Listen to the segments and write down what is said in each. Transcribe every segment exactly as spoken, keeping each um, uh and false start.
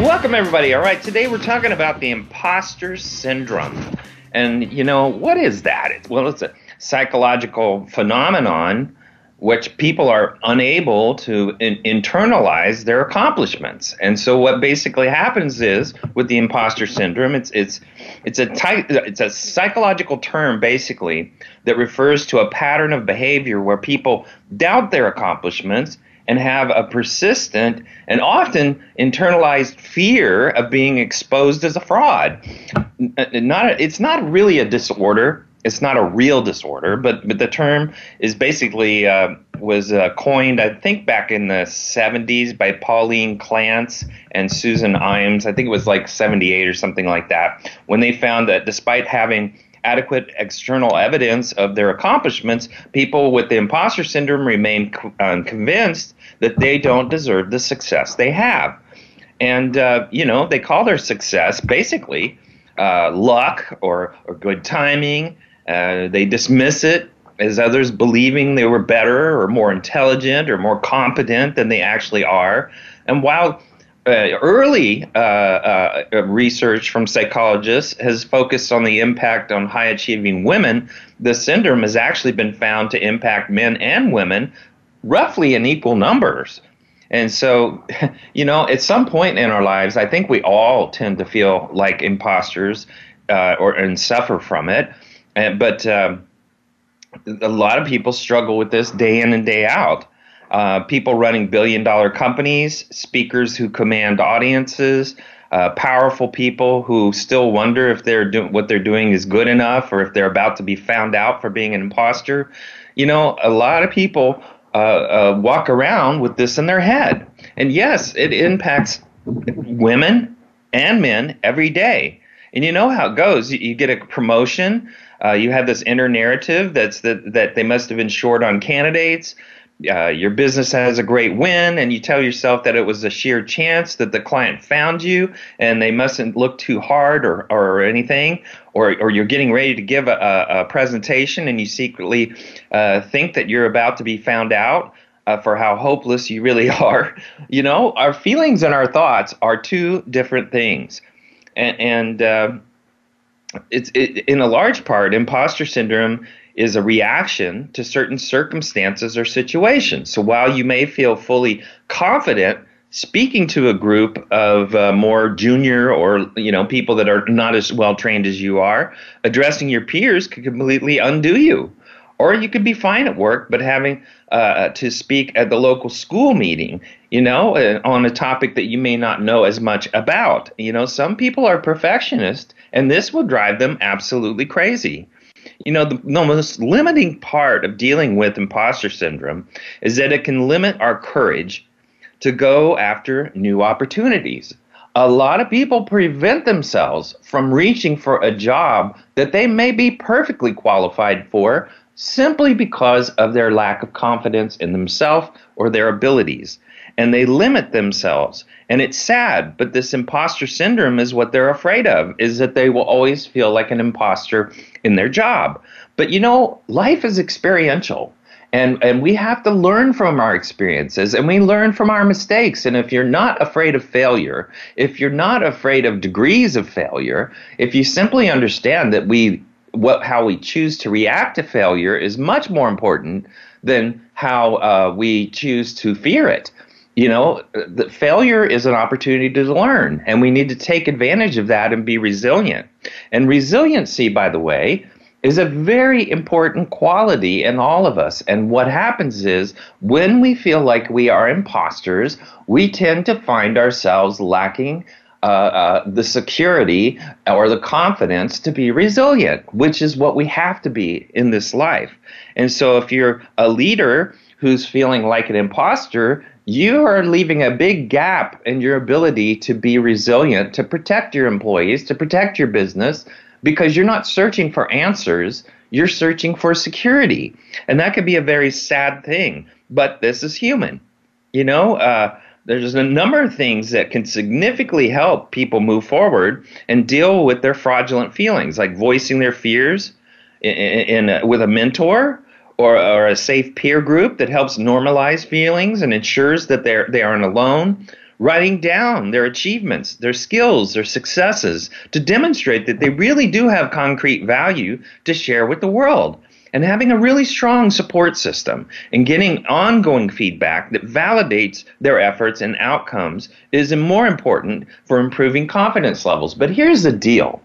Welcome everybody. All right, today we're talking about the imposter syndrome. And you know, what is that? Well, it's a psychological phenomenon which people are unable to in- internalize their accomplishments. And so what basically happens is, with the imposter syndrome, it's it's it's a ty- it's a psychological term basically that refers to a pattern of behavior where people doubt their accomplishments and have a persistent and often internalized fear of being exposed as a fraud. Not a, it's not really a disorder. It's not a real disorder, but, but the term is basically uh, was uh, coined, I think, back in the seventies by Pauline Clance and Susan Imes. I think it was like seventy-eight or something like that, when they found that despite having adequate external evidence of their accomplishments, people with the imposter syndrome remain um, convinced that they don't deserve the success they have. And, uh, you know, they call their success basically uh, luck or, or good timing. Uh, they dismiss it as others believing they were better or more intelligent or more competent than they actually are. And while uh, early uh, uh, research from psychologists has focused on the impact on high-achieving women, the syndrome has actually been found to impact men and women roughly in equal numbers. And so, you know, at some point in our lives, I think we all tend to feel like imposters uh, or and suffer from it. And, but um, a lot of people struggle with this day in and day out. Uh, people running billion-dollar companies, speakers who command audiences, uh, powerful people who still wonder if they're do- what they're doing is good enough or if they're about to be found out for being an imposter. You know, a lot of people uh, uh, walk around with this in their head. And yes, it impacts women and men every day. And you know how it goes. You, you get a promotion. Uh, you have this inner narrative that's that that they must have been short on candidates. Uh, your business has a great win, and you tell yourself that it was a sheer chance that the client found you, and they mustn't look too hard or, or anything. Or, or you're getting ready to give a, a presentation, and you secretly uh, think that you're about to be found out uh, for how hopeless you really are. You know, our feelings and our thoughts are two different things. And, and uh, it's it, in a large part, imposter syndrome is a reaction to certain circumstances or situations. So while you may feel fully confident speaking to a group of uh, more junior or, you know, people that are not as well trained as you are, addressing your peers could completely undo you. Or you could be fine at work, but having uh, to speak at the local school meeting, you know, uh, on a topic that you may not know as much about. You know, some people are perfectionists, and this will drive them absolutely crazy. You know, the, the most limiting part of dealing with imposter syndrome is that it can limit our courage to go after new opportunities. A lot of people prevent themselves from reaching for a job that they may be perfectly qualified for, simply because of their lack of confidence in themselves or their abilities. And they limit themselves. And it's sad, but this imposter syndrome is what they're afraid of, is that they will always feel like an imposter in their job. But you know, life is experiential. And and we have to learn from our experiences, and we learn from our mistakes. And if you're not afraid of failure, if you're not afraid of degrees of failure, if you simply understand that we What, how we choose to react to failure is much more important than how uh, we choose to fear it. You know, the failure is an opportunity to learn, and we need to take advantage of that and be resilient. And resiliency, by the way, is a very important quality in all of us. And what happens is, when we feel like we are imposters, we tend to find ourselves lacking Uh, uh, the security or the confidence to be resilient, which is what we have to be in this life. And so if you're a leader who's feeling like an imposter, you are leaving a big gap in your ability to be resilient, to protect your employees, to protect your business, because you're not searching for answers, you're searching for security. And that could be a very sad thing, but this is human. You know, uh, there's a number of things that can significantly help people move forward and deal with their fraudulent feelings, like voicing their fears in, in, in a, with a mentor, Or, or a safe peer group that helps normalize feelings and ensures that they're, they aren't alone. Writing down their achievements, their skills, their successes to demonstrate that they really do have concrete value to share with the world. And having a really strong support system and getting ongoing feedback that validates their efforts and outcomes is more important for improving confidence levels. But here's the deal.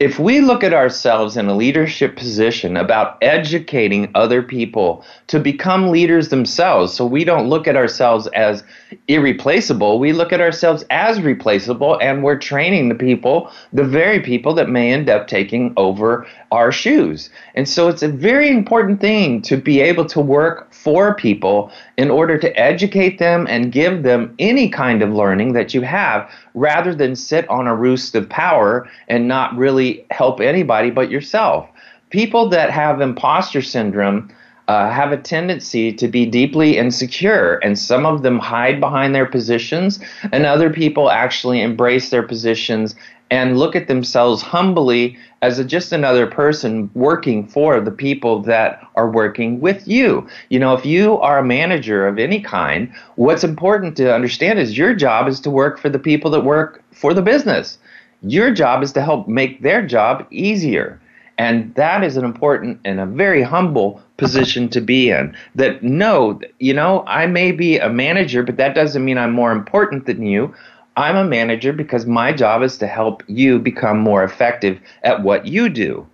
If we look at ourselves in a leadership position about educating other people to become leaders themselves, so we don't look at ourselves as irreplaceable, we look at ourselves as replaceable, and we're training the people, the very people that may end up taking over our shoes. And so it's a very important thing to be able to work for people in order to educate them and give them any kind of learning that you have, rather than sit on a roost of power and not really help anybody but yourself. People that have imposter syndrome uh, have a tendency to be deeply insecure, and some of them hide behind their positions, and other people actually embrace their positions and look at themselves humbly as a, just another person working for the people that are working with you. You know, if you are a manager of any kind, what's important to understand is your job is to work for the people that work for the business. Your job is to help make their job easier. And that is an important and a very humble position to be in. That, no, you know, I may be a manager, but that doesn't mean I'm more important than you. I'm a manager because my job is to help you become more effective at what you do.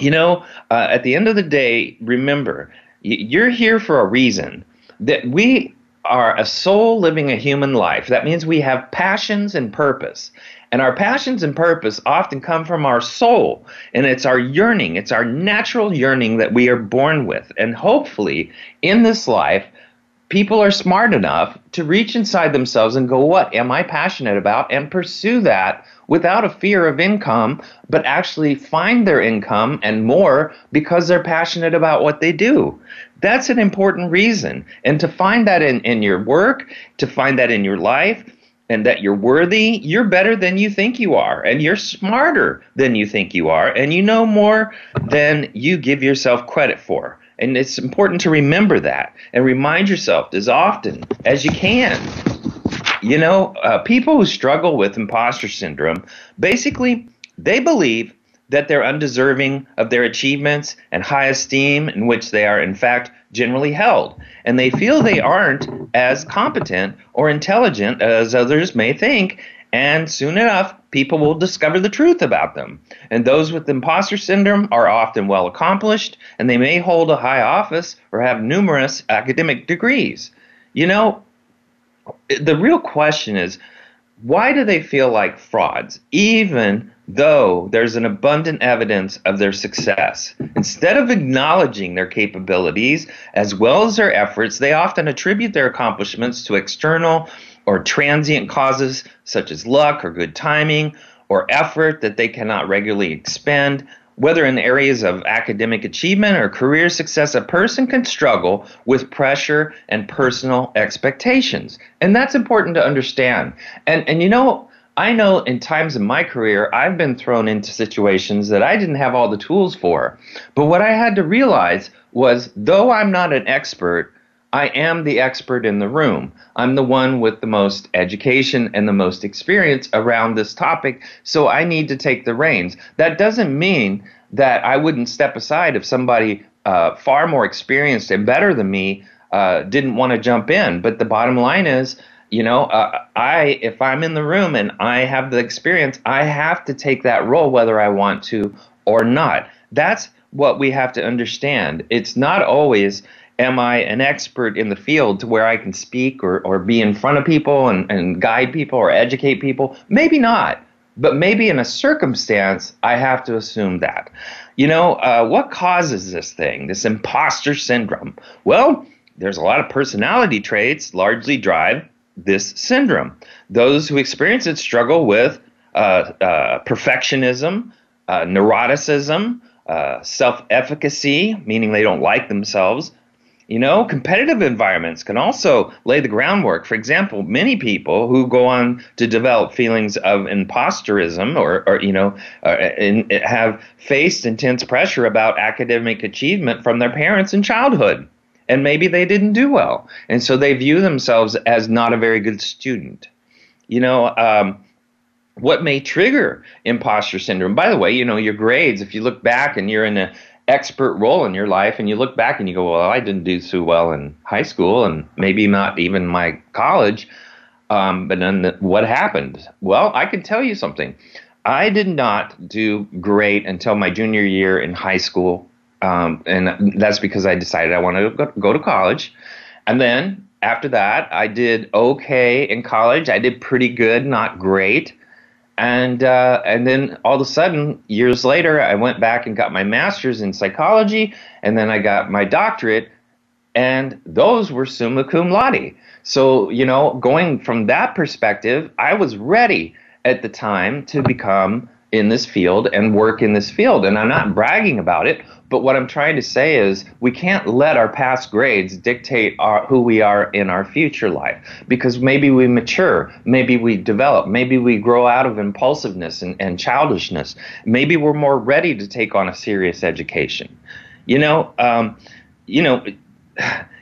You know, uh, at the end of the day, remember, you're here for a reason. That we are a soul living a human life. That means we have passions and purpose. And our passions and purpose often come from our soul, and it's our yearning, it's our natural yearning that we are born with. And hopefully, in this life, people are smart enough to reach inside themselves and go, what am I passionate about? And pursue that without a fear of income, but actually find their income and more because they're passionate about what they do. That's an important reason. And to find that in, in your work, to find that in your life, and that you're worthy, you're better than you think you are, and you're smarter than you think you are, and you know more than you give yourself credit for. And it's important to remember that and remind yourself as often as you can. You know, uh, people who struggle with imposter syndrome, basically, they believe that they're undeserving of their achievements and high esteem in which they are, in fact, generally held. And they feel they aren't as competent or intelligent as others may think. And soon enough, people will discover the truth about them. And those with imposter syndrome are often well accomplished, and they may hold a high office or have numerous academic degrees. You know, the real question is, why do they feel like frauds, even though there's an abundant evidence of their success? Instead of acknowledging their capabilities as well as their efforts, they often attribute their accomplishments to external or transient causes such as luck or good timing or effort that they cannot regularly expend. Whether in areas of academic achievement or career success, a person can struggle with pressure and personal expectations. And that's important to understand. And, and you know, I know in times in my career, I've been thrown into situations that I didn't have all the tools for. But what I had to realize was, though I'm not an expert, I am the expert in the room. I'm the one with the most education and the most experience around this topic, so I need to take the reins. That doesn't mean that I wouldn't step aside if somebody uh, far more experienced and better than me uh, didn't want to jump in. But the bottom line is, you know, uh, I if I'm in the room and I have the experience, I have to take that role whether I want to or not. That's what we have to understand. It's not always, am I an expert in the field to where I can speak or, or be in front of people and, and guide people or educate people? Maybe not. But maybe in a circumstance, I have to assume that. You know, uh, what causes this thing, this imposter syndrome? Well, there's a lot of personality traits largely drive this syndrome. Those who experience it struggle with uh, uh, perfectionism, uh, neuroticism, uh, self-efficacy, meaning they don't like themselves. You know, competitive environments can also lay the groundwork. For example, many people who go on to develop feelings of imposterism or, or you know, uh, in, have faced intense pressure about academic achievement from their parents in childhood. And maybe they didn't do well. And so they view themselves as not a very good student. You know, um, what may trigger imposter syndrome? By the way, you know, your grades, if you look back and you're in a expert role in your life and you look back and you go, well, I didn't do so well in high school and maybe not even my college. Um, but then the, what happened? Well, I can tell you something. I did not do great until my junior year in high school. Um, and that's because I decided I wanted to go to college. And then after that, I did okay in college. I did pretty good, not great. And uh, and then all of a sudden, years later, I went back and got my master's in psychology, and then I got my doctorate, and those were summa cum laude. So, you know, going from that perspective, I was ready at the time to become in this field and work in this field. And I'm not bragging about it, but what I'm trying to say is we can't let our past grades dictate our, who we are in our future life, because maybe we mature, maybe we develop, maybe we grow out of impulsiveness and, and childishness. Maybe we're more ready to take on a serious education. You know, um, you know,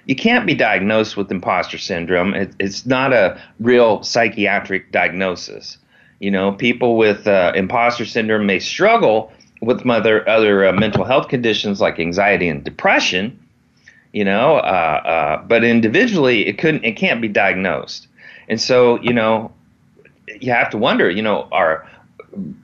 you can't be diagnosed with imposter syndrome. It, it's not a real psychiatric diagnosis. You know, people with uh, imposter syndrome may struggle with mother, other uh, mental health conditions like anxiety and depression, you know, uh, uh, but individually it couldn't, it can't be diagnosed. And so, you know, you have to wonder, you know, are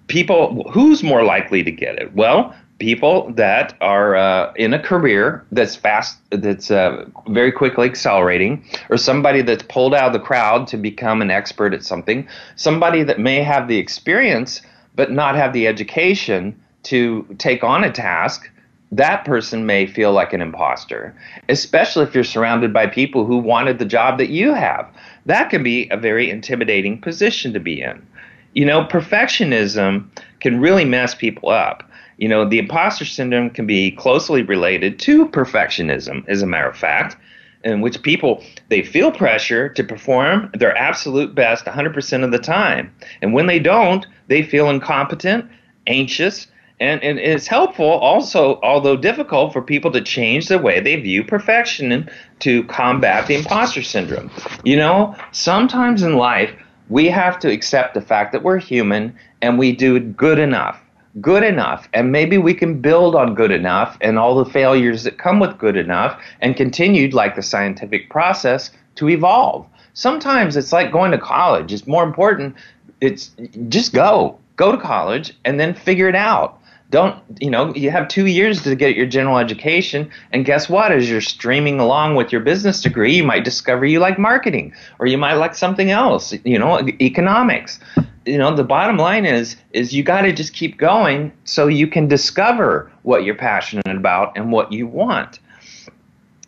people, who's more likely to get it? Well, people that are uh, in a career that's fast, that's uh, very quickly accelerating, or somebody that's pulled out of the crowd to become an expert at something, somebody that may have the experience but not have the education to take on a task, that person may feel like an imposter, especially if you're surrounded by people who wanted the job that you have. That can be a very intimidating position to be in. You know, perfectionism can really mess people up. You know, the imposter syndrome can be closely related to perfectionism, as a matter of fact, in which people, they feel pressure to perform their absolute best one hundred percent of the time. And when they don't, they feel incompetent, anxious, And, and it's helpful also, although difficult, for people to change the way they view perfection to combat the imposter syndrome. You know, sometimes in life, we have to accept the fact that we're human and we do good enough, good enough. And maybe we can build on good enough and all the failures that come with good enough and continue, like the scientific process, to evolve. Sometimes it's like going to college. It's more important. It's just go. Go to college and then figure it out. Don't, you know, you have two years to get your general education, and guess what? As you're streaming along with your business degree, you might discover you like marketing, or you might like something else, you know, economics. You know, the bottom line is, is you got to just keep going so you can discover what you're passionate about and what you want.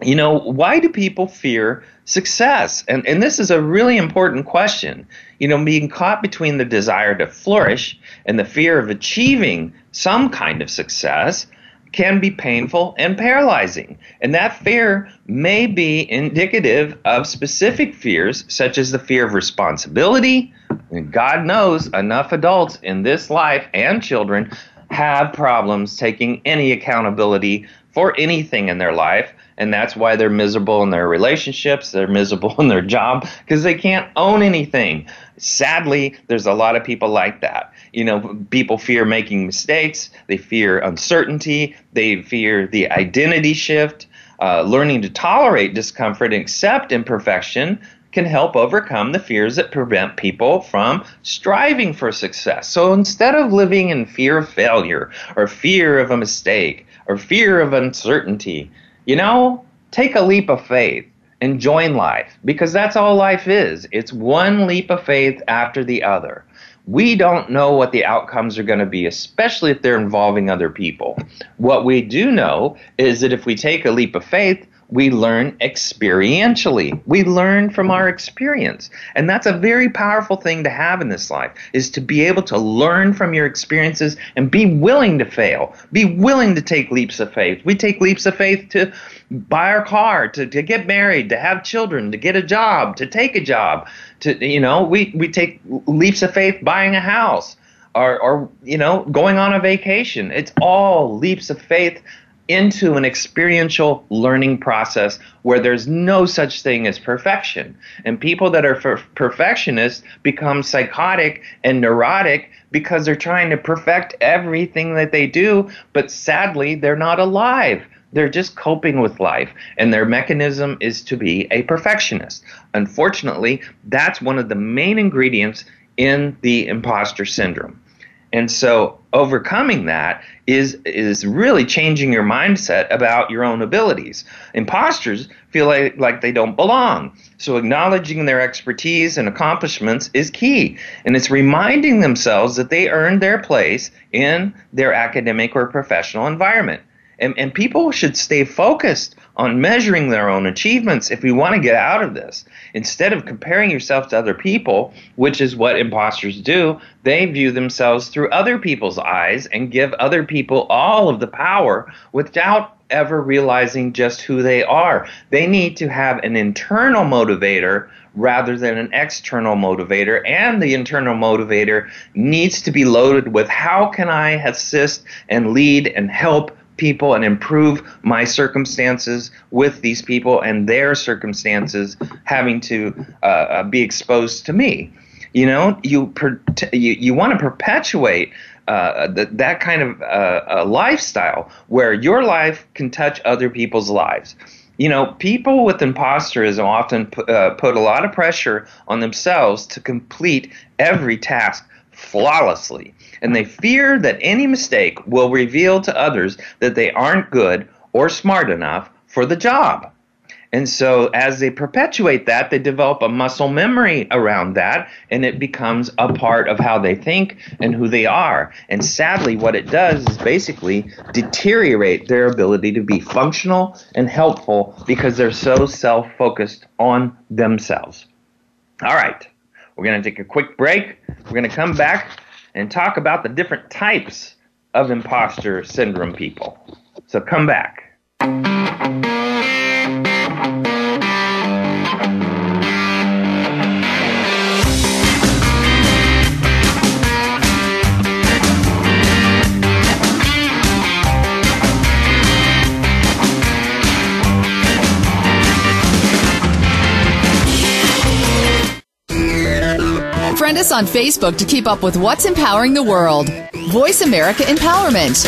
You know, why do people fear success? And, and this is a really important question. You know, being caught between the desire to flourish and the fear of achieving some kind of success can be painful and paralyzing. And that fear may be indicative of specific fears, such as the fear of responsibility. And God knows enough adults in this life and children have problems taking any accountability for anything in their life. And that's why they're miserable in their relationships, they're miserable in their job, because they can't own anything. Sadly, there's a lot of people like that. You know, people fear making mistakes, they fear uncertainty, they fear the identity shift. Uh, learning to tolerate discomfort and accept imperfection can help overcome the fears that prevent people from striving for success. So instead of living in fear of failure, or fear of a mistake, or fear of uncertainty, you know, take a leap of faith and join life, because that's all life is. It's one leap of faith after the other. We don't know what the outcomes are going to be, especially if they're involving other people. What we do know is that if we take a leap of faith, we learn experientially. We learn from our experience. And that's a very powerful thing to have in this life, is to be able to learn from your experiences and be willing to fail, be willing to take leaps of faith. We take leaps of faith to buy our car, to, to get married, to have children, to get a job, to take a job. To, you know, we, we take leaps of faith buying a house or, or, you know, going on a vacation. It's all leaps of faith into an experiential learning process where there's no such thing as perfection. And people that are per- perfectionists become psychotic and neurotic because they're trying to perfect everything that they do, but sadly, they're not alive. They're just coping with life, and their mechanism is to be a perfectionist. Unfortunately, that's one of the main ingredients in the imposter syndrome. And so overcoming that is is really changing your mindset about your own abilities. Imposters feel like, like they don't belong. So acknowledging their expertise and accomplishments is key. And it's reminding themselves that they earned their place in their academic or professional environment. And, and people should stay focused on measuring their own achievements if we want to get out of this. Instead of comparing yourself to other people, which is what imposters do, they view themselves through other people's eyes and give other people all of the power without ever realizing just who they are. They need to have an internal motivator rather than an external motivator, and the internal motivator needs to be loaded with how can I assist and lead and help people and improve my circumstances with these people and their circumstances having to uh, be exposed to me. You know, you per- you, you want to perpetuate uh, th- that kind of uh, uh, lifestyle where your life can touch other people's lives. You know, people with imposterism often p- uh, put a lot of pressure on themselves to complete every task flawlessly, and they fear that any mistake will reveal to others that they aren't good or smart enough for the job. And so as they perpetuate that, they develop a muscle memory around that, and it becomes a part of how they think and who they are. And sadly, what it does is basically deteriorate their ability to be functional and helpful because they're so self-focused on themselves. All right. We're going to take a quick break. We're going to come back and talk about the different types of imposter syndrome people. So come back. Friend us on Facebook to keep up with what's empowering the world. Voice America Empowerment.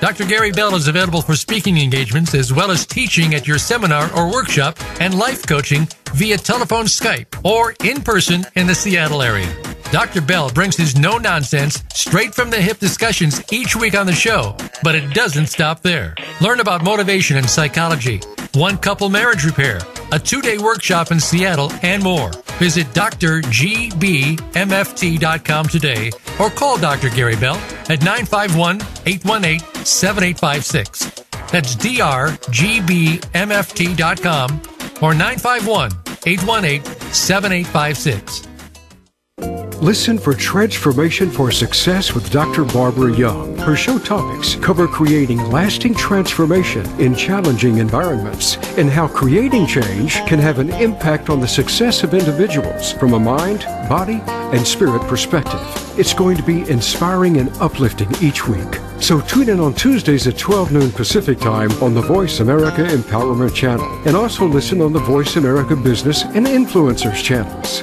Doctor Gary Bell is available for speaking engagements as well as teaching at your seminar or workshop and life coaching via telephone, Skype, or in person in the Seattle area. Doctor Bell brings his no-nonsense, straight-from-the-hip discussions each week on the show, but it doesn't stop there. Learn about motivation and psychology, one-couple marriage repair, a two-day workshop in Seattle, and more. Visit D R G B M F T dot com today or call Doctor Gary Bell at nine five one, eight one eight, seven eight five six. That's D R G B M F T dot com or nine five one, eight one eight, seven eight five six. Listen for Transformation for Success with Doctor Barbara Young. Her show topics cover creating lasting transformation in challenging environments and how creating change can have an impact on the success of individuals from a mind, body, and spirit perspective. It's going to be inspiring and uplifting each week. So tune in on Tuesdays at twelve noon Pacific Time on the Voice America Empowerment Channel, and also listen on the Voice America Business and Influencers channels.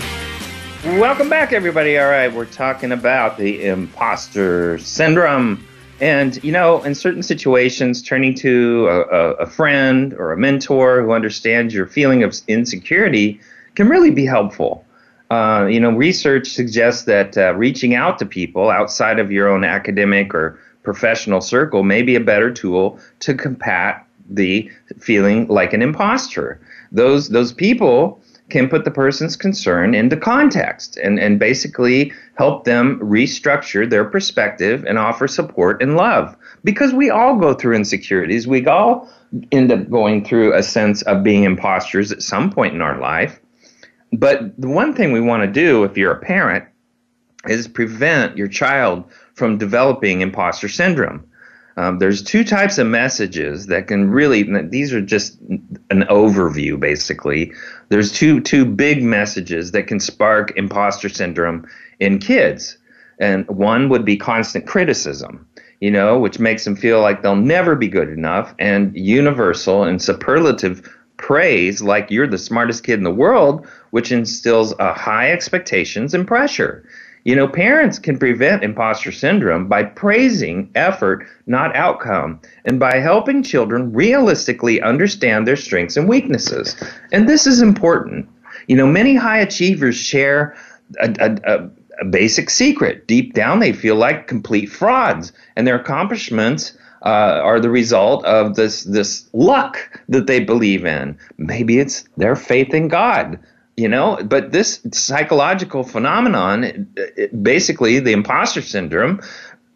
Welcome back, everybody. All right, we're talking about the imposter syndrome. And, you know, in certain situations, turning to a, a, a friend or a mentor who understands your feeling of insecurity can really be helpful. Uh, you know, research suggests that uh, reaching out to people outside of your own academic or professional circle may be a better tool to combat the feeling like an imposter. Those those people can put the person's concern into context and, and basically help them restructure their perspective and offer support and love. Because we all go through insecurities. We all end up going through a sense of being imposters at some point in our life. But the one thing we want to do if you're a parent is prevent your child from developing imposter syndrome. Um, there's two types of messages that can really, these are just an overview basically. There's two two big messages that can spark imposter syndrome in kids. And one would be constant criticism, you know, which makes them feel like they'll never be good enough, and universal and superlative praise like you're the smartest kid in the world, which instills uh, high expectations and pressure. You know, parents can prevent imposter syndrome by praising effort, not outcome, and by helping children realistically understand their strengths and weaknesses. And this is important. You know, many high achievers share a, a, a, a basic secret. Deep down, they feel like complete frauds, and their accomplishments Uh, are the result of this this luck that they believe in. Maybe it's their faith in God, you know. But this psychological phenomenon, it, it, basically the imposter syndrome,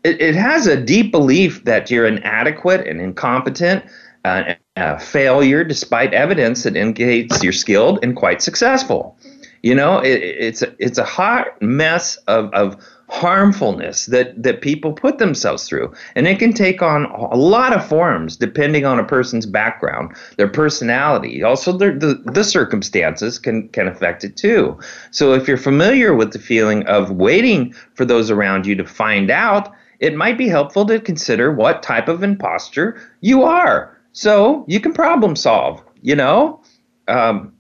it, it has a deep belief that you're inadequate and incompetent, uh, a failure despite evidence that indicates you're skilled and quite successful. You know, it, it's a, it's a hot mess of of harmfulness that, that people put themselves through. And it can take on a lot of forms depending on a person's background, their personality. Also, their, the, the circumstances can, can affect it too. So if you're familiar with the feeling of waiting for those around you to find out, it might be helpful to consider what type of imposter you are, so you can problem solve, you know. Um,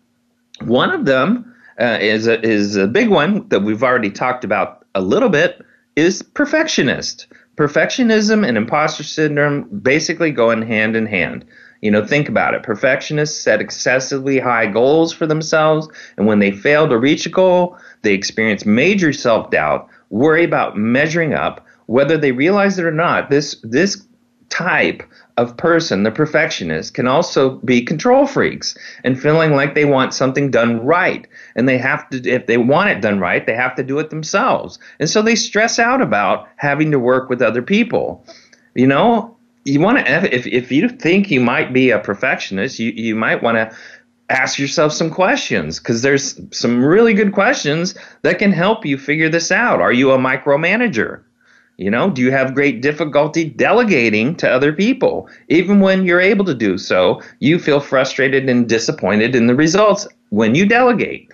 one of them uh, is, a, is a big one that we've already talked about a little bit, is perfectionist. Perfectionism and imposter syndrome basically go in hand in hand. You know, think about it. Perfectionists set excessively high goals for themselves, and when they fail to reach a goal, they experience major self-doubt, worry about measuring up, whether they realize it or not. This this type of person, the perfectionist, can also be control freaks and feeling like they want something done right. And they have to, if they want it done right, they have to do it themselves. And so they stress out about having to work with other people. You know, you want to, if, if you think you might be a perfectionist, you, you might want to ask yourself some questions, because there's some really good questions that can help you figure this out. Are you a micromanager? You know, do you have great difficulty delegating to other people? Even when you're able to do so, you feel frustrated and disappointed in the results when you delegate.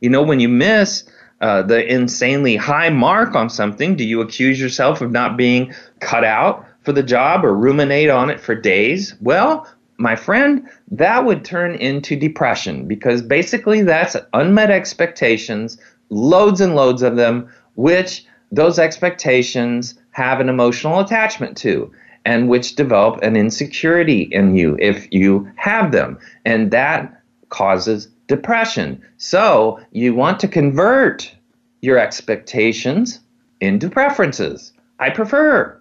You know, when you miss uh, the insanely high mark on something, do you accuse yourself of not being cut out for the job or ruminate on it for days? Well, my friend, that would turn into depression, because basically that's unmet expectations, loads and loads of them, which those expectations have an emotional attachment to, and which develop an insecurity in you if you have them, and that causes depression. So you want to convert your expectations into preferences. I prefer,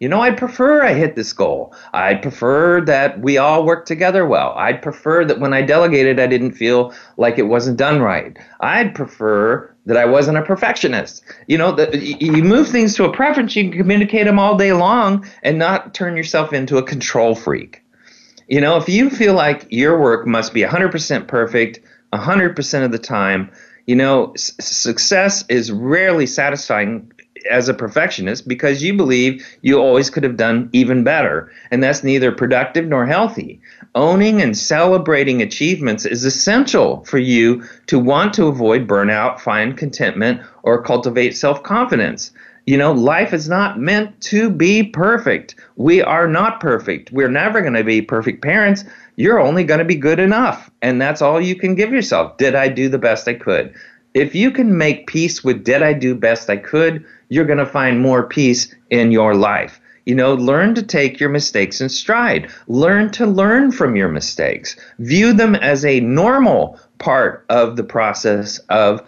you know, I prefer I hit this goal. I prefer that we all work together well. I'd prefer that when I delegated, I didn't feel like it wasn't done right. I'd prefer that I wasn't a perfectionist. You know, the, you move things to a preference, you can communicate them all day long and not turn yourself into a control freak. You know, if you feel like your work must be one hundred percent perfect, one hundred percent of the time, you know, s- success is rarely satisfying as a perfectionist because you believe you always could have done even better. And that's neither productive nor healthy. Owning and celebrating achievements is essential for you to want to avoid burnout, find contentment, or cultivate self-confidence. You know, life is not meant to be perfect. We are not perfect. We're never going to be perfect parents. You're only going to be good enough. And that's all you can give yourself. Did I do the best I could? If you can make peace with did I do best I could, you're going to find more peace in your life. You know, learn to take your mistakes in stride. Learn to learn from your mistakes. View them as a normal part of the process of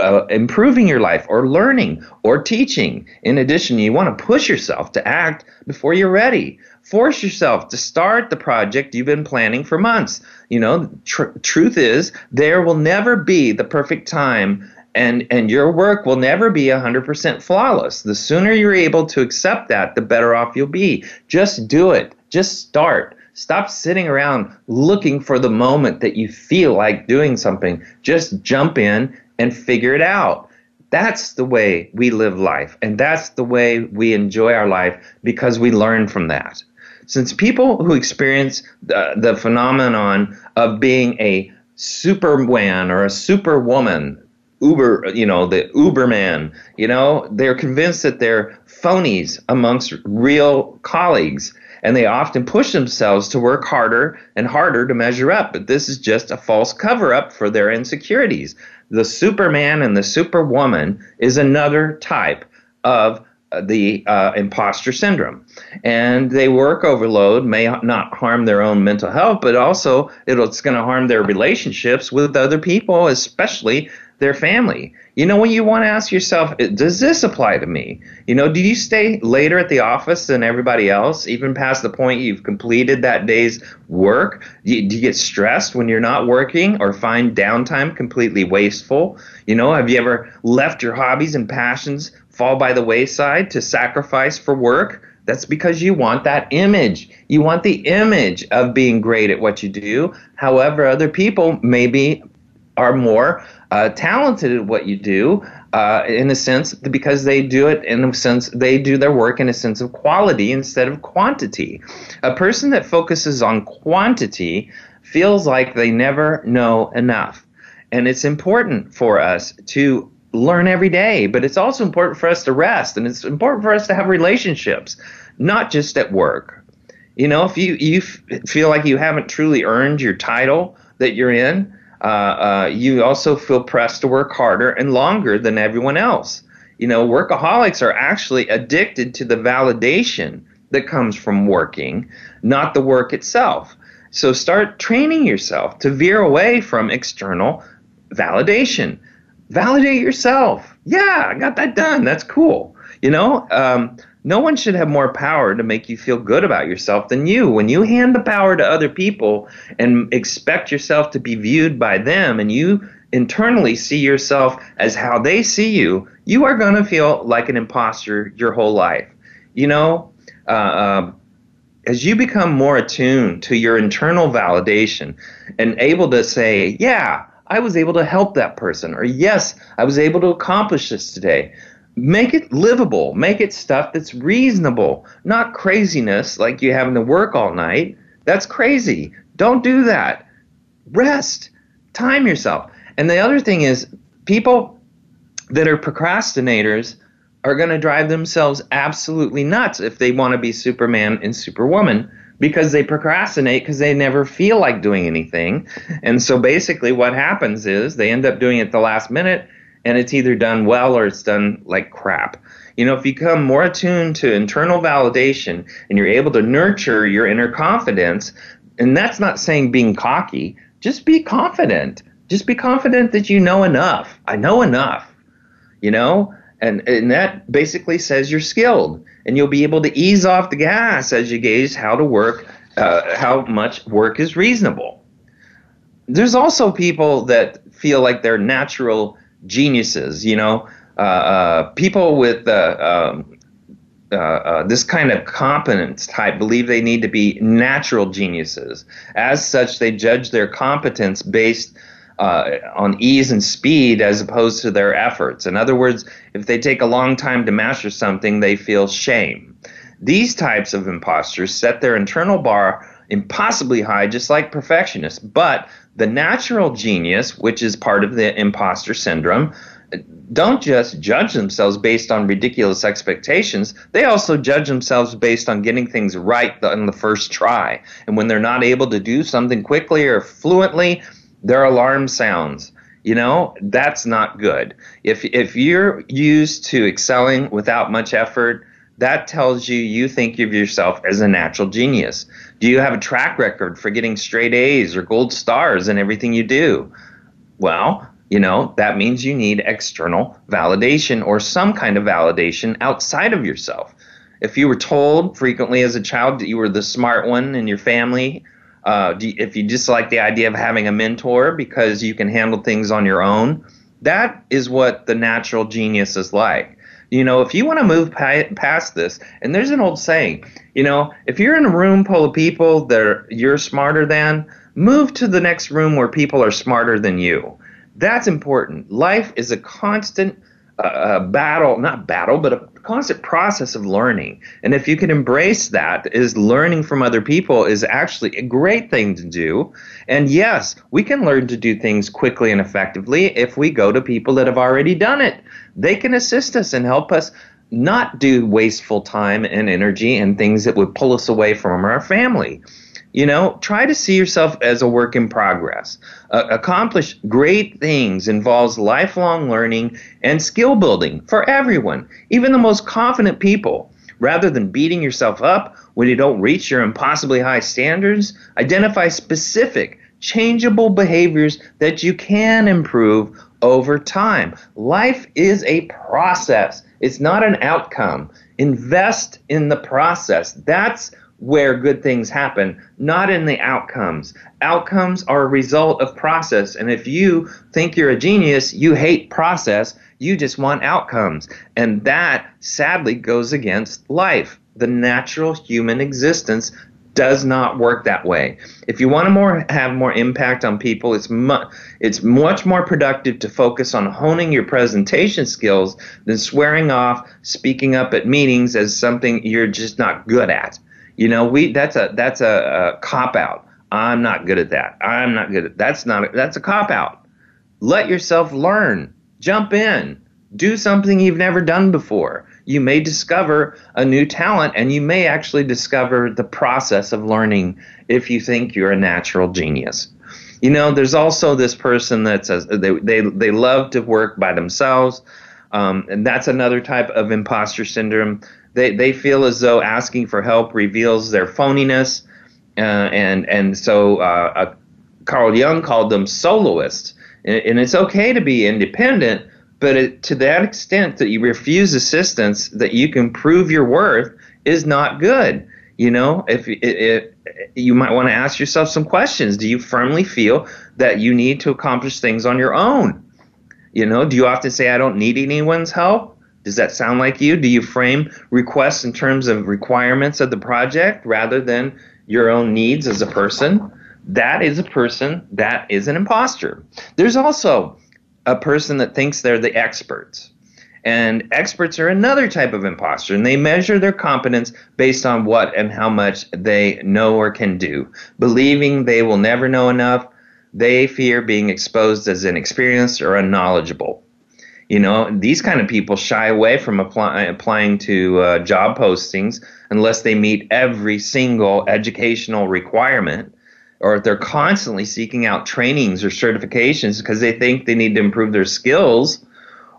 Uh, improving your life or learning or teaching. In addition, you want to push yourself to act before you're ready. Force yourself to start the project you've been planning for months. You know, tr- truth is there will never be the perfect time, and, and your work will never be one hundred percent flawless. The sooner you're able to accept that, the better off you'll be. Just do it. Just start. Stop sitting around looking for the moment that you feel like doing something. Just jump in and figure it out. That's the way we live life, and that's the way we enjoy our life because we learn from that. Since people who experience the, the phenomenon of being a superman or a superwoman, Uber, you know, the Uberman, you know, they're convinced that they're phonies amongst real colleagues, and they often push themselves to work harder and harder to measure up. But this is just a false cover-up for their insecurities. The Superman and the Superwoman is another type of the uh, imposter syndrome. And they work overload may not harm their own mental health, but also it's going to harm their relationships with other people, especially their family. You know, when you want to ask yourself, does this apply to me? You know, do you stay later at the office than everybody else, even past the point you've completed that day's work? Do you, do you get stressed when you're not working or find downtime completely wasteful? You know, have you ever left your hobbies and passions fall by the wayside to sacrifice for work? That's because you want that image. You want the image of being great at what you do. However, other people maybe are more Uh, talented at what you do, uh, in a sense, because they do it in a sense, they do their work in a sense of quality instead of quantity. A person that focuses on quantity feels like they never know enough. And it's important for us to learn every day, but it's also important for us to rest, and it's important for us to have relationships, not just at work. You know, if you, you f- feel like you haven't truly earned your title that you're in, Uh, uh, you also feel pressed to work harder and longer than everyone else. You know, workaholics are actually addicted to the validation that comes from working, not the work itself. So start training yourself to veer away from external validation. Validate yourself. Yeah, I got that done. That's cool. You know, um, no one should have more power to make you feel good about yourself than you. When you hand the power to other people and expect yourself to be viewed by them, and you internally see yourself as how they see you, you are going to feel like an imposter your whole life. You know, uh, uh, as you become more attuned to your internal validation and able to say, yeah, I was able to help that person, or yes, I was able to accomplish this today. Make it livable. Make it stuff that's reasonable, not craziness like you having to work all night. That's crazy. Don't do that. Rest. Time yourself. And the other thing is, people that are procrastinators are going to drive themselves absolutely nuts if they want to be Superman and Superwoman, because they procrastinate because they never feel like doing anything. And so basically what happens is they end up doing it the last minute, and it's either done well or it's done like crap. You know, if you become more attuned to internal validation and you're able to nurture your inner confidence, and that's not saying being cocky, just be confident. Just be confident that you know enough. I know enough, you know, and, and that basically says you're skilled, and you'll be able to ease off the gas as you gauge how to work, uh, how much work is reasonable. There's also people that feel like they're natural geniuses, you know, uh, uh, people with uh, um, uh, uh, this kind of competence type believe they need to be natural geniuses. As such, they judge their competence based uh, on ease and speed as opposed to their efforts. In other words, if they take a long time to master something, they feel shame. These types of imposters set their internal bar impossibly high, just like perfectionists. But the natural genius, which is part of the imposter syndrome, don't just judge themselves based on ridiculous expectations. They also judge themselves based on getting things right on the first try. And when they're not able to do something quickly or fluently, their alarm sounds. You know, that's not good. If if you're used to excelling without much effort, that tells you you think of yourself as a natural genius. Do you have a track record for getting straight A's or gold stars in everything you do? Well, you know, that means you need external validation or some kind of validation outside of yourself. If you were told frequently as a child that you were the smart one in your family, uh, do you, if you dislike the idea of having a mentor because you can handle things on your own, that is what the natural genius is like. You know, if you want to move past this, and there's an old saying, you know, if you're in a room full of people that are, you're smarter than, move to the next room where people are smarter than you. That's important. Life is a constant uh, battle, not battle, but a constant process of learning. And if you can embrace that, is learning from other people is actually a great thing to do. And yes, we can learn to do things quickly and effectively if we go to people that have already done it. They can assist us and help us not do wasteful time and energy and things that would pull us away from our family. You know, try to see yourself as a work in progress. Uh, accomplish great things involves lifelong learning and skill building for everyone, even the most confident people. Rather than beating yourself up when you don't reach your impossibly high standards, identify specific, changeable behaviors that you can improve over time. Life is a process. It's not an outcome. Invest in the process. That's where good things happen, not in the outcomes. Outcomes are a result of process. And if you think you're a genius, you hate process. You just want outcomes. And that sadly goes against life. The natural human existence does not work that way. If you want to more have more impact on people, it's mu- it's much more productive to focus on honing your presentation skills than swearing off speaking up at meetings as something you're just not good at. You know, we that's a that's a, a cop out. I'm not good at that. I'm not good at that's not a, that's a cop out. Let yourself learn. Jump in. Do something you've never done before. You may discover a new talent, and you may actually discover the process of learning if you think you're a natural genius. You know, there's also this person that says they they, they love to work by themselves, um, and that's another type of imposter syndrome. They they feel as though asking for help reveals their phoniness, uh, and and so uh, uh, Carl Jung called them soloists, and, and it's okay to be independent. But it, to that extent that you refuse assistance, that you can prove your worth, is not good. You know, if it, it, you might want to ask yourself some questions. Do you firmly feel that you need to accomplish things on your own? You know, do you often say, I don't need anyone's help? Does that sound like you? Do you frame requests in terms of requirements of the project rather than your own needs as a person? That is a person that is an imposter. There's also a person that thinks they're the experts. And experts are another type of imposter, and they measure their competence based on what and how much they know or can do. Believing they will never know enough, they fear being exposed as inexperienced or unknowledgeable. You know, these kind of people shy away from apply, applying to uh, job postings unless they meet every single educational requirement, or they're constantly seeking out trainings or certifications because they think they need to improve their skills,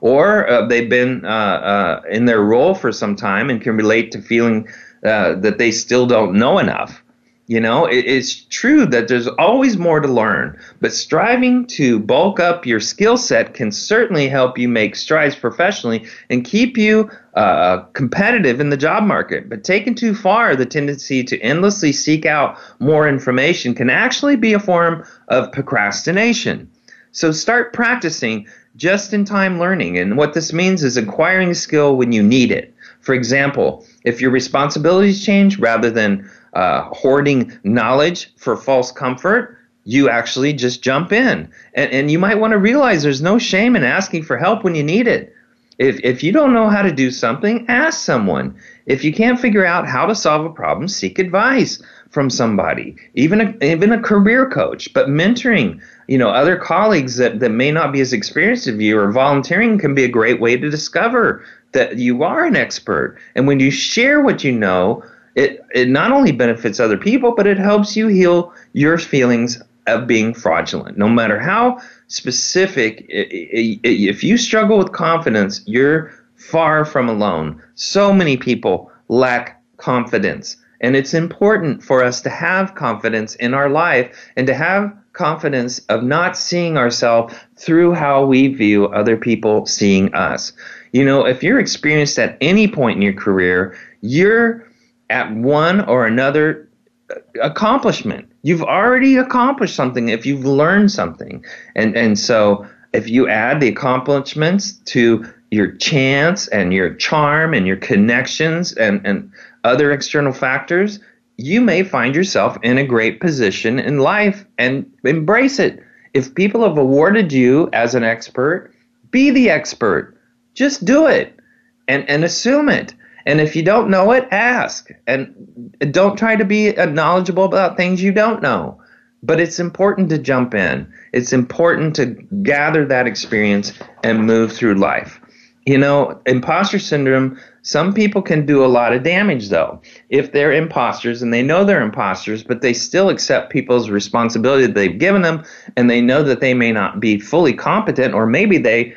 or uh, they've been uh, uh, in their role for some time and can relate to feeling uh, that they still don't know enough. You know, it, it's true that there's always more to learn, but striving to bulk up your skill set can certainly help you make strides professionally and keep you Uh, competitive in the job market. But taken too far, the tendency to endlessly seek out more information can actually be a form of procrastination. So start practicing just-in-time learning. And what this means is acquiring a skill when you need it. For example, if your responsibilities change, rather than uh, hoarding knowledge for false comfort, you actually just jump in. And, and you might want to realize there's no shame in asking for help when you need it. If, if you don't know how to do something, ask someone. If you can't figure out how to solve a problem, seek advice from somebody, even a, even a career coach. But mentoring, you know, other colleagues that, that may not be as experienced as you, or volunteering can be a great way to discover that you are an expert. And when you share what you know, it, it not only benefits other people, but it helps you heal your feelings of being fraudulent. No matter how specific, if you struggle with confidence, you're far from alone. So many people lack confidence, and it's important for us to have confidence in our life and to have confidence of not seeing ourselves through how we view other people seeing us. You know, if you're experienced at any point in your career, you're at one or another accomplishment. You've already accomplished something if you've learned something. And and so if you add the accomplishments to your chance and your charm and your connections and, and other external factors, you may find yourself in a great position in life, and embrace it. If people have awarded you as an expert, be the expert. Just do it and, and assume it. And if you don't know it, ask. And don't try to be knowledgeable about things you don't know. But it's important to jump in. It's important to gather that experience and move through life. You know, imposter syndrome, some people can do a lot of damage, though. If they're imposters and they know they're imposters, but they still accept people's responsibility that they've given them, and they know that they may not be fully competent, or maybe they...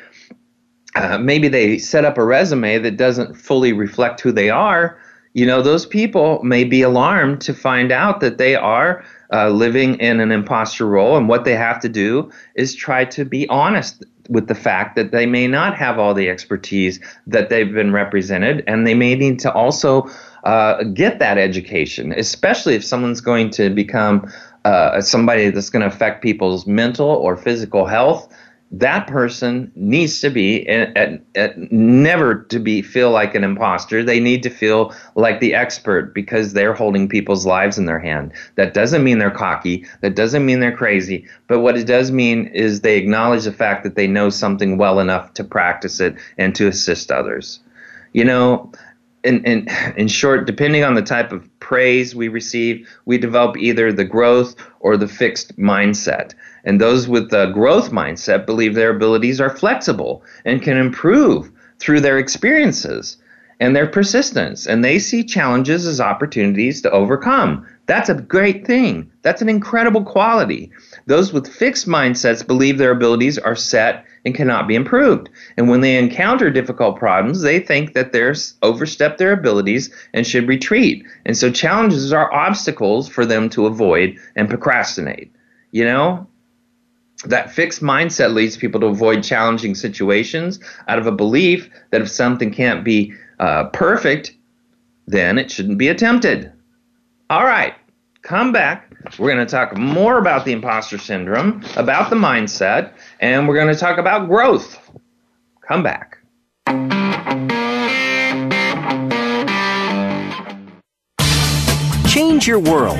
Uh, maybe they set up a resume that doesn't fully reflect who they are. You know, those people may be alarmed to find out that they are uh, living in an imposter role, and what they have to do is try to be honest with the fact that they may not have all the expertise that they've been represented, and they may need to also uh, get that education, especially if someone's going to become uh, somebody that's going to affect people's mental or physical health. That person needs to be at, at, at never to be feel like an imposter. They need to feel like the expert, because they're holding people's lives in their hand. That doesn't mean they're cocky. That doesn't mean they're crazy. But what it does mean is they acknowledge the fact that they know something well enough to practice it and to assist others. You know, in, in, in short, depending on the type of praise we receive, we develop either the growth or the fixed mindset. And those with the growth mindset believe their abilities are flexible and can improve through their experiences and their persistence. And they see challenges as opportunities to overcome. That's a great thing. That's an incredible quality. Those with fixed mindsets believe their abilities are set and cannot be improved. And when they encounter difficult problems, they think that they're overstepped their abilities and should retreat. And so challenges are obstacles for them to avoid and procrastinate, you know? That fixed mindset leads people to avoid challenging situations out of a belief that if something can't be uh, perfect, then it shouldn't be attempted. All right, come back. We're going to talk more about the imposter syndrome, about the mindset, and we're going to talk about growth. Come back. Change your world.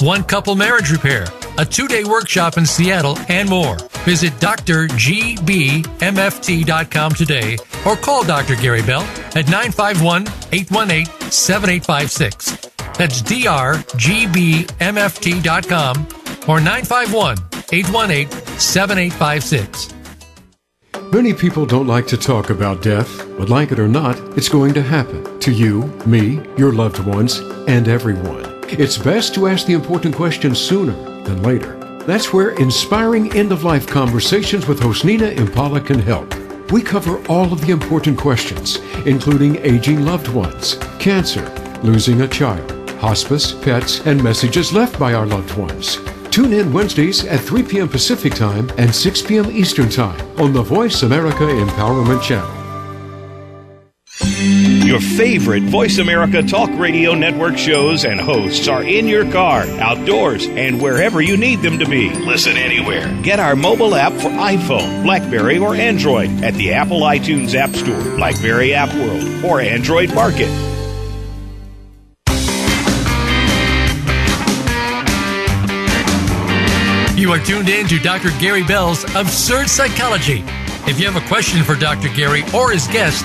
one-couple marriage repair, a two-day workshop in Seattle, and more. Visit d r g b m f t dot com today or call Doctor Gary Bell at nine five one, eight one eight, seven eight five six. That's d r g b m f t dot com or nine five one, eight one eight, seven eight five six. Many people don't like to talk about death, but like it or not, it's going to happen to you, me, your loved ones, and everyone. It's best to ask the important question sooner than later. That's where Inspiring End-of-Life Conversations with host Nina Impala can help. We cover all of the important questions, including aging loved ones, cancer, losing a child, hospice, pets, and messages left by our loved ones. Tune in Wednesdays at three p.m. Pacific Time and six p.m. Eastern Time on the Voice America Empowerment Channel. your favorite Voice America Talk Radio Network shows and hosts are in your car, outdoors, and wherever you need them to be. Listen anywhere. Get our mobile app for iPhone, BlackBerry, or Android at the Apple iTunes App Store, BlackBerry App World, or Android Market. You are tuned in to Doctor Gary Bell's Absurd Psychology. If you have a question for Doctor Gary or his guest,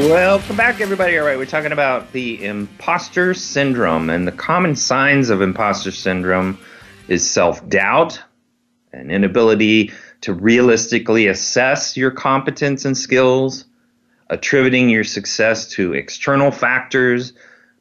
Welcome back, everybody. All right, we're talking about the imposter syndrome. And the common signs of imposter syndrome is self-doubt, an inability to realistically assess your competence and skills, attributing your success to external factors,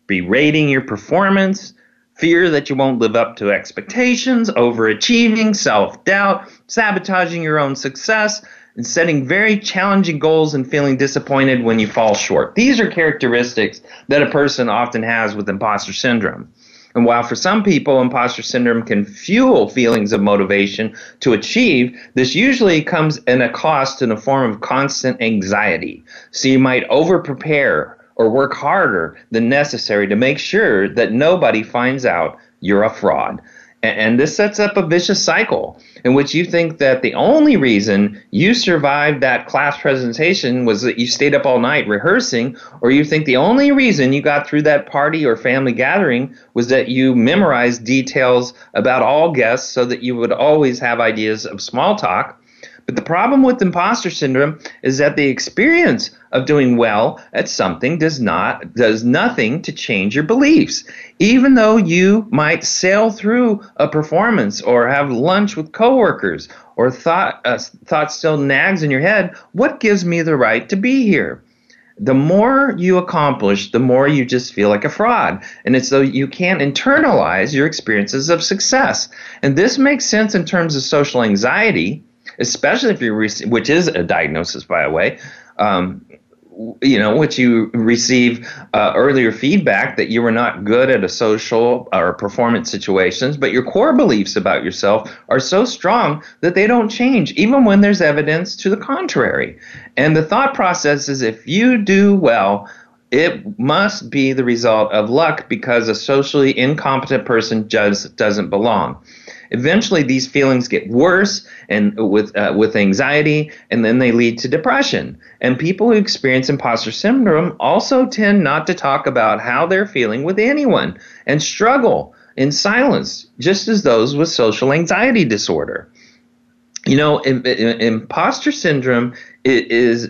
berating your performance, fear that you won't live up to expectations, overachieving, self-doubt, sabotaging your own success, and setting very challenging goals and feeling disappointed when you fall short. These are characteristics that a person often has with imposter syndrome. And while for some people, imposter syndrome can fuel feelings of motivation to achieve, this usually comes at a cost in the form of constant anxiety. So you might over-prepare or work harder than necessary to make sure that nobody finds out you're a fraud. And, and this sets up a vicious cycle in which you think that the only reason you survived that class presentation was that you stayed up all night rehearsing, or you think the only reason you got through that party or family gathering was that you memorized details about all guests so that you would always have ideas of small talk. But the problem with imposter syndrome is that the experience of doing well at something does not does nothing to change your beliefs. Even though you might sail through a performance or have lunch with coworkers or thought uh, thought still nags in your head, what gives me the right to be here? The more you accomplish, the more you just feel like a fraud. And it's so you can't internalize your experiences of success. And this makes sense in terms of social anxiety, especially if you receive, which is a diagnosis, by the way, um, you know, which you receive uh, earlier feedback that you were not good at a social or performance situations, but your core beliefs about yourself are so strong that they don't change, even when there's evidence to the contrary. And the thought process is, if you do well, it must be the result of luck because a socially incompetent person just doesn't belong. Eventually, these feelings get worse and with uh, with anxiety, and then they lead to depression. And people who experience imposter syndrome also tend not to talk about how they're feeling with anyone and struggle in silence, just as those with social anxiety disorder. You know, in, in, imposter syndrome is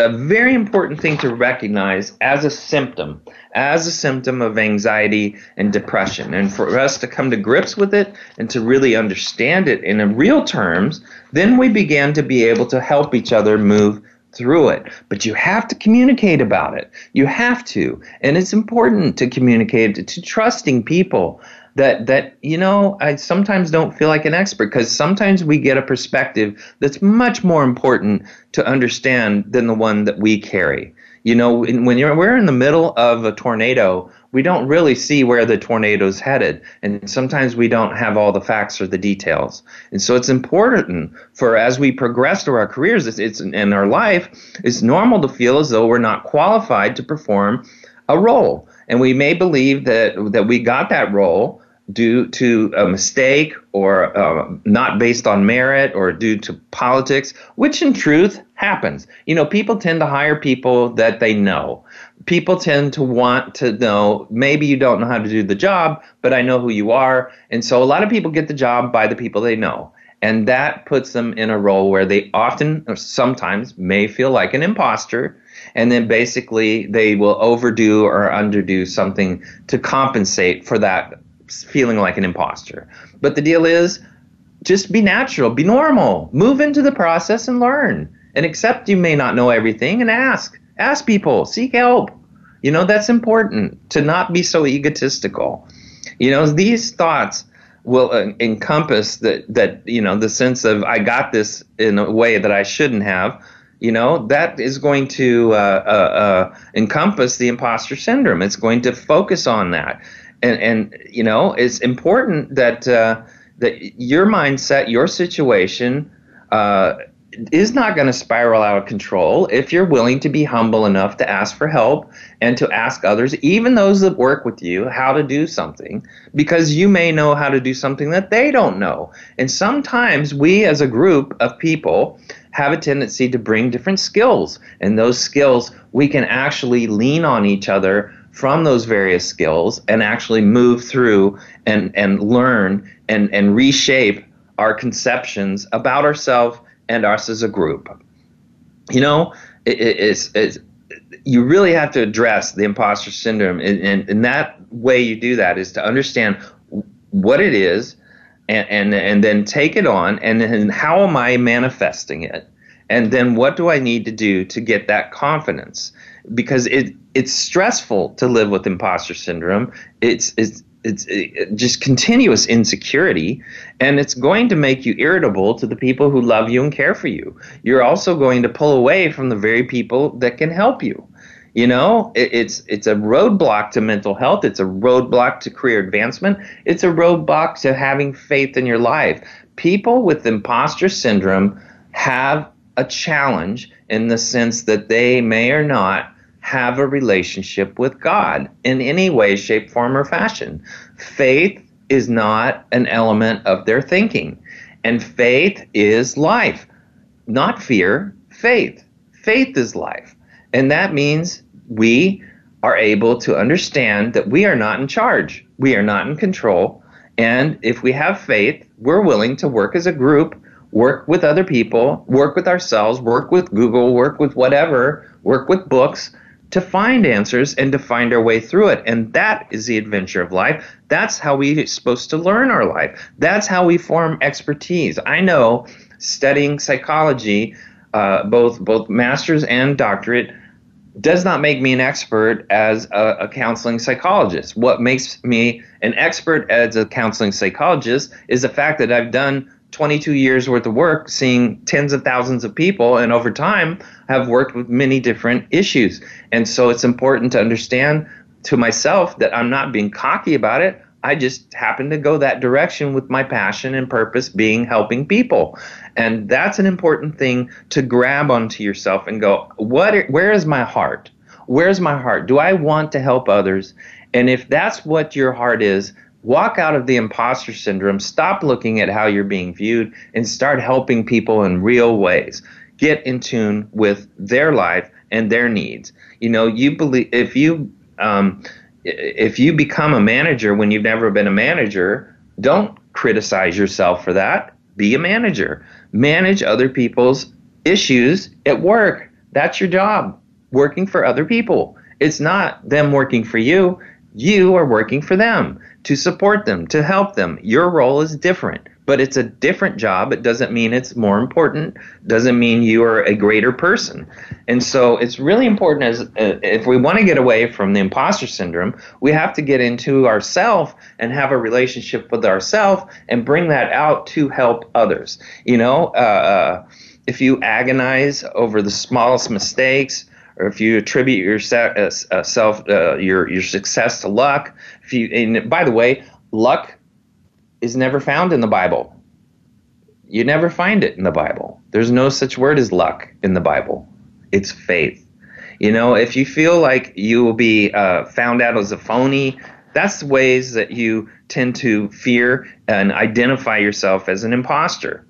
a very important thing to recognize as a symptom, as a symptom of anxiety and depression. And for us to come to grips with it and to really understand it in real terms, then we begin to be able to help each other move through it. But you have to communicate about it. You have to. And it's important to communicate to trusting people that, that you know, I sometimes don't feel like an expert because sometimes we get a perspective that's much more important to understand than the one that we carry. You know, when you're, we're in the middle of a tornado, we don't really see where the tornado's headed. And sometimes we don't have all the facts or the details. And so it's important for as we progress through our careers it's, it's, and our life, it's normal to feel as though we're not qualified to perform a role. And we may believe that, that we got that role due to a mistake or uh, not based on merit or due to politics, which in truth happens. You know, people tend to hire people that they know. People tend to want to know, maybe you don't know how to do the job, but I know who you are. And so a lot of people get the job by the people they know. And that puts them in a role where they often or sometimes may feel like an imposter. And then basically they will overdo or underdo something to compensate for that feeling like an imposter. But the deal is, just be natural, be normal, move into the process and learn. And accept you may not know everything and ask. Ask people, seek help. You know, that's important, to not be so egotistical. You know, these thoughts will uh, encompass that, that, you know, the sense of I got this in a way that I shouldn't have. You know, that is going to uh, uh, uh, encompass the imposter syndrome. It's going to focus on that. And, and you know, it's important that uh, that your mindset, your situation uh, is not going to spiral out of control if you're willing to be humble enough to ask for help and to ask others, even those that work with you, how to do something, because you may know how to do something that they don't know. And sometimes we as a group of people have a tendency to bring different skills, and those skills, we can actually lean on each other from those various skills and actually move through and, and learn and, and reshape our conceptions about ourselves and us as a group. You know, it, it, it's, it's, you really have to address the imposter syndrome, and, and, and that way you do that is to understand what it is, and, and, and then take it on, and then how am I manifesting it, and then what do I need to do to get that confidence? Because it it's stressful to live with imposter syndrome. It's it's It's just continuous insecurity, and it's going to make you irritable to the people who love you and care for you. You're also going to pull away from the very people that can help you. You know, it, it's it's a roadblock to mental health. It's a roadblock to career advancement. It's a roadblock to having faith in your life. People with imposter syndrome have a challenge in the sense that they may or not have a relationship with God in any way, shape, form, or fashion. Faith is not an element of their thinking. And faith is life, not fear, faith. Faith is life. And that means we are able to understand that we are not in charge. We are not in control. And if we have faith, we're willing to work as a group, work with other people, work with ourselves, work with Google, work with whatever, work with books, to find answers and to find our way through it. And that is the adventure of life. That's how we're supposed to learn our life. That's how we form expertise. I know, studying psychology, uh, both both master's and doctorate, does not make me an expert as a, a counseling psychologist. What makes me an expert as a counseling psychologist is the fact that I've done twenty-two years worth of work, seeing tens of thousands of people, and over time have worked with many different issues. And so it's important to understand to myself that I'm not being cocky about it. I just happen to go that direction with my passion and purpose being helping people. And that's an important thing to grab onto yourself and go, what, where is my heart? Where's my heart? Do I want to help others? And if that's what your heart is, walk out of the imposter syndrome, stop looking at how you're being viewed, and start helping people in real ways. Get in tune with their life and their needs. You know, you believe if you um, if you become a manager when you've never been a manager, don't criticize yourself for that. Be a manager. Manage other people's issues at work. That's your job, working for other people. It's not them working for you. You are working for them, to support them, to help them. Your role is different, but it's a different job. It doesn't mean it's more important. Doesn't mean you are a greater person. And so it's really important, as uh, if we want to get away from the imposter syndrome, we have to get into ourselves and have a relationship with ourselves and bring that out to help others. You know, uh, if you agonize over the smallest mistakes, or if you attribute yourself, uh, your your success to luck. If you, and by the way, luck is never found in the Bible. You never find it in the Bible. There's no such word as luck in the Bible. It's faith. You know, if you feel like you will be uh, found out as a phony, that's the ways that you tend to fear and identify yourself as an imposter.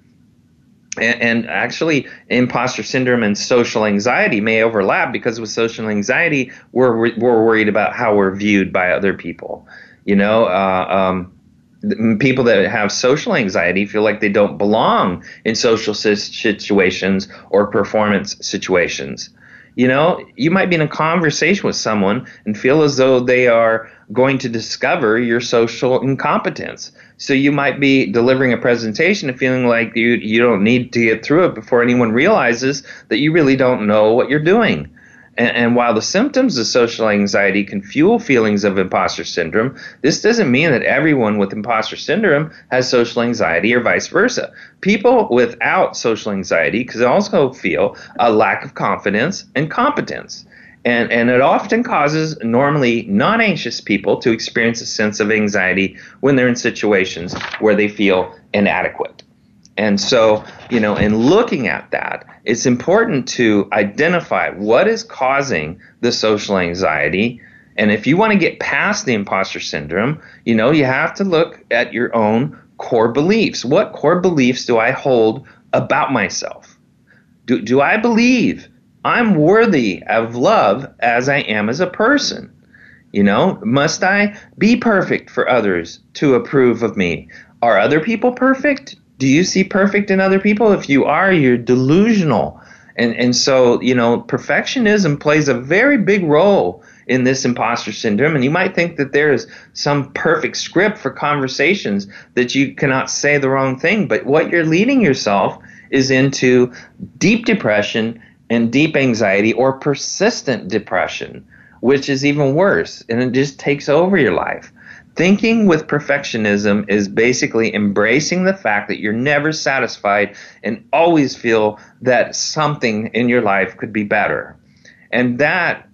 And actually, imposter syndrome and social anxiety may overlap, because with social anxiety, we're we're worried about how we're viewed by other people. You know, uh, um, people that have social anxiety feel like they don't belong in social situations or performance situations. You know, you might be in a conversation with someone and feel as though they are going to discover your social incompetence. So you might be delivering a presentation and feeling like you, you don't need to get through it before anyone realizes that you really don't know what you're doing. And, and while the symptoms of social anxiety can fuel feelings of imposter syndrome, this doesn't mean that everyone with imposter syndrome has social anxiety or vice versa. People without social anxiety can also feel a lack of confidence and competence. And, and it often causes normally non-anxious people to experience a sense of anxiety when they're in situations where they feel inadequate. And so, you know, in looking at that, it's important to identify what is causing the social anxiety. And if you want to get past the imposter syndrome, you know, you have to look at your own core beliefs. What core beliefs do I hold about myself? Do, do I believe I'm worthy of love as I am as a person? You know, must I be perfect for others to approve of me? Are other people perfect? Do you see perfect in other people? If you are, you're delusional. And and so, you know, perfectionism plays a very big role in this imposter syndrome. And you might think that there is some perfect script for conversations that you cannot say the wrong thing. But what you're leading yourself is into deep depression and deep anxiety, or persistent depression, which is even worse. And it just takes over your life. Thinking with perfectionism is basically embracing the fact that you're never satisfied and always feel that something in your life could be better. And that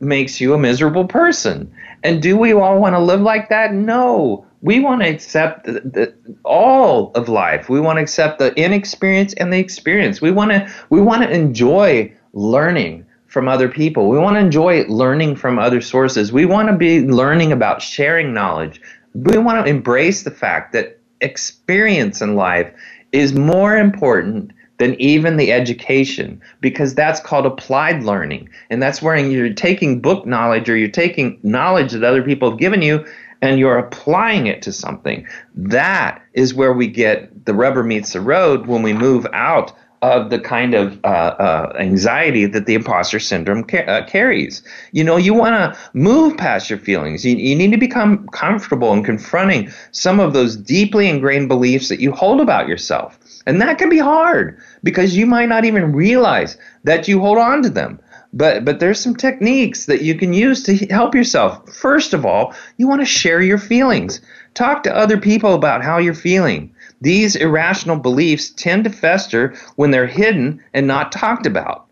makes you a miserable person. And do we all want to live like that? No. We want to accept the, the, all of life. We want to accept the inexperience and the experience. We want to we want to enjoy learning from other people. We want to enjoy learning from other sources. We want to be learning about sharing knowledge. We want to embrace the fact that experience in life is more important than even the education, because that's called applied learning. And that's where you're taking book knowledge, or you're taking knowledge that other people have given you, and you're applying it to something. That is where we get the rubber meets the road when we move out of the kind of uh, uh, anxiety that the imposter syndrome ca- uh, carries. You know, you want to move past your feelings. You, you need to become comfortable in confronting some of those deeply ingrained beliefs that you hold about yourself. And that can be hard, because you might not even realize that you hold on to them. But but there's some techniques that you can use to help yourself. First of all, you want to share your feelings. Talk to other people about how you're feeling. These irrational beliefs tend to fester when they're hidden and not talked about.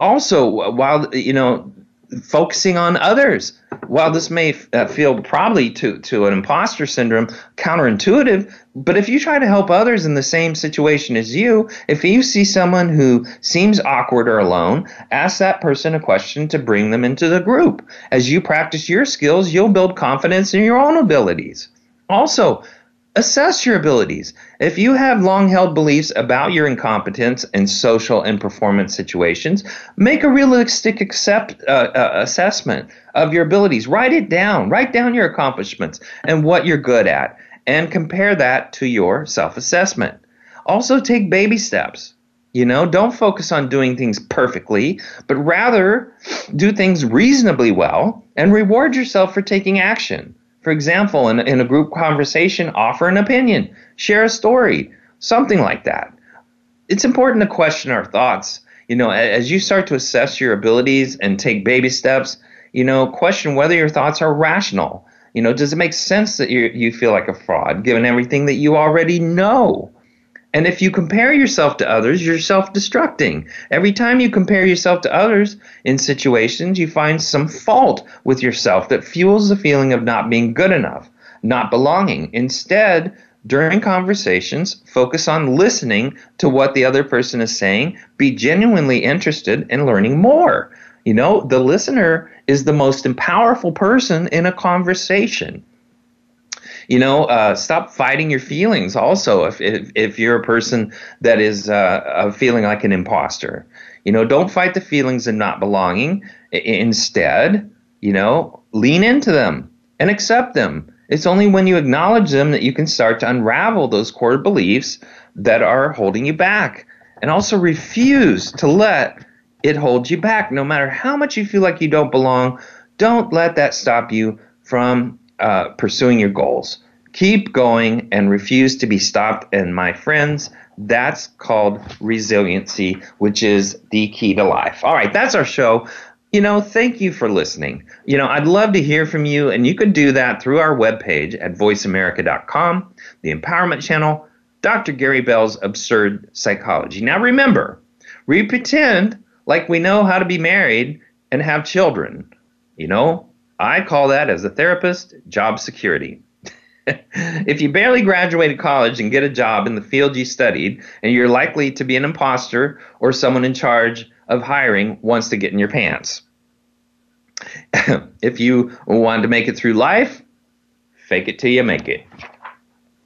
Also, while, you know, focusing on others, while this may uh, feel probably to, to an imposter syndrome counterintuitive, but if you try to help others in the same situation as you, if you see someone who seems awkward or alone, ask that person a question to bring them into the group. As you practice your skills, you'll build confidence in your own abilities. Also, assess your abilities. If you have long-held beliefs about your incompetence in social and performance situations, make a realistic accept, uh, uh, assessment of your abilities. Write it down. Write down your accomplishments and what you're good at, and compare that to your self-assessment. Also, take baby steps. You know, don't focus on doing things perfectly, but rather do things reasonably well and reward yourself for taking action. For example, in, in a group conversation, offer an opinion, share a story, something like that. It's important to question our thoughts. You know, as you start to assess your abilities and take baby steps, you know, question whether your thoughts are rational. You know, does it make sense that you you feel like a fraud, given everything that you already know? And if you compare yourself to others, you're self-destructing. Every time you compare yourself to others in situations, you find some fault with yourself that fuels the feeling of not being good enough, not belonging. Instead, during conversations, focus on listening to what the other person is saying. Be genuinely interested in learning more. You know, the listener is the most powerful person in a conversation. You know, uh, stop fighting your feelings also if, if, if you're a person that is uh, feeling like an imposter. You know, don't fight the feelings of not belonging. I- instead, you know, lean into them and accept them. It's only when you acknowledge them that you can start to unravel those core beliefs that are holding you back. And also refuse to let it hold you back. No matter how much you feel like you don't belong, don't let that stop you from Uh, pursuing your goals. Keep going and refuse to be stopped. And my friends, that's called resiliency, which is the key to life. All right, that's our show. you know, thank you for listening. You know, I'd love to hear from you, and you can do that through our webpage at voice america dot com, the Empowerment Channel, Doctor Gary Bell's Absurd Psychology. Now remember, we pretend like we know how to be married and have children. You know, I call that, as a therapist, job security. If you barely graduated college and get a job in the field you studied, and you're likely to be an imposter or someone in charge of hiring wants to get in your pants. If you wanted to make it through life, fake it till you make it.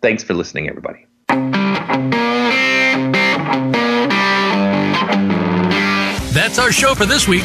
Thanks for listening, everybody. That's our show for this week.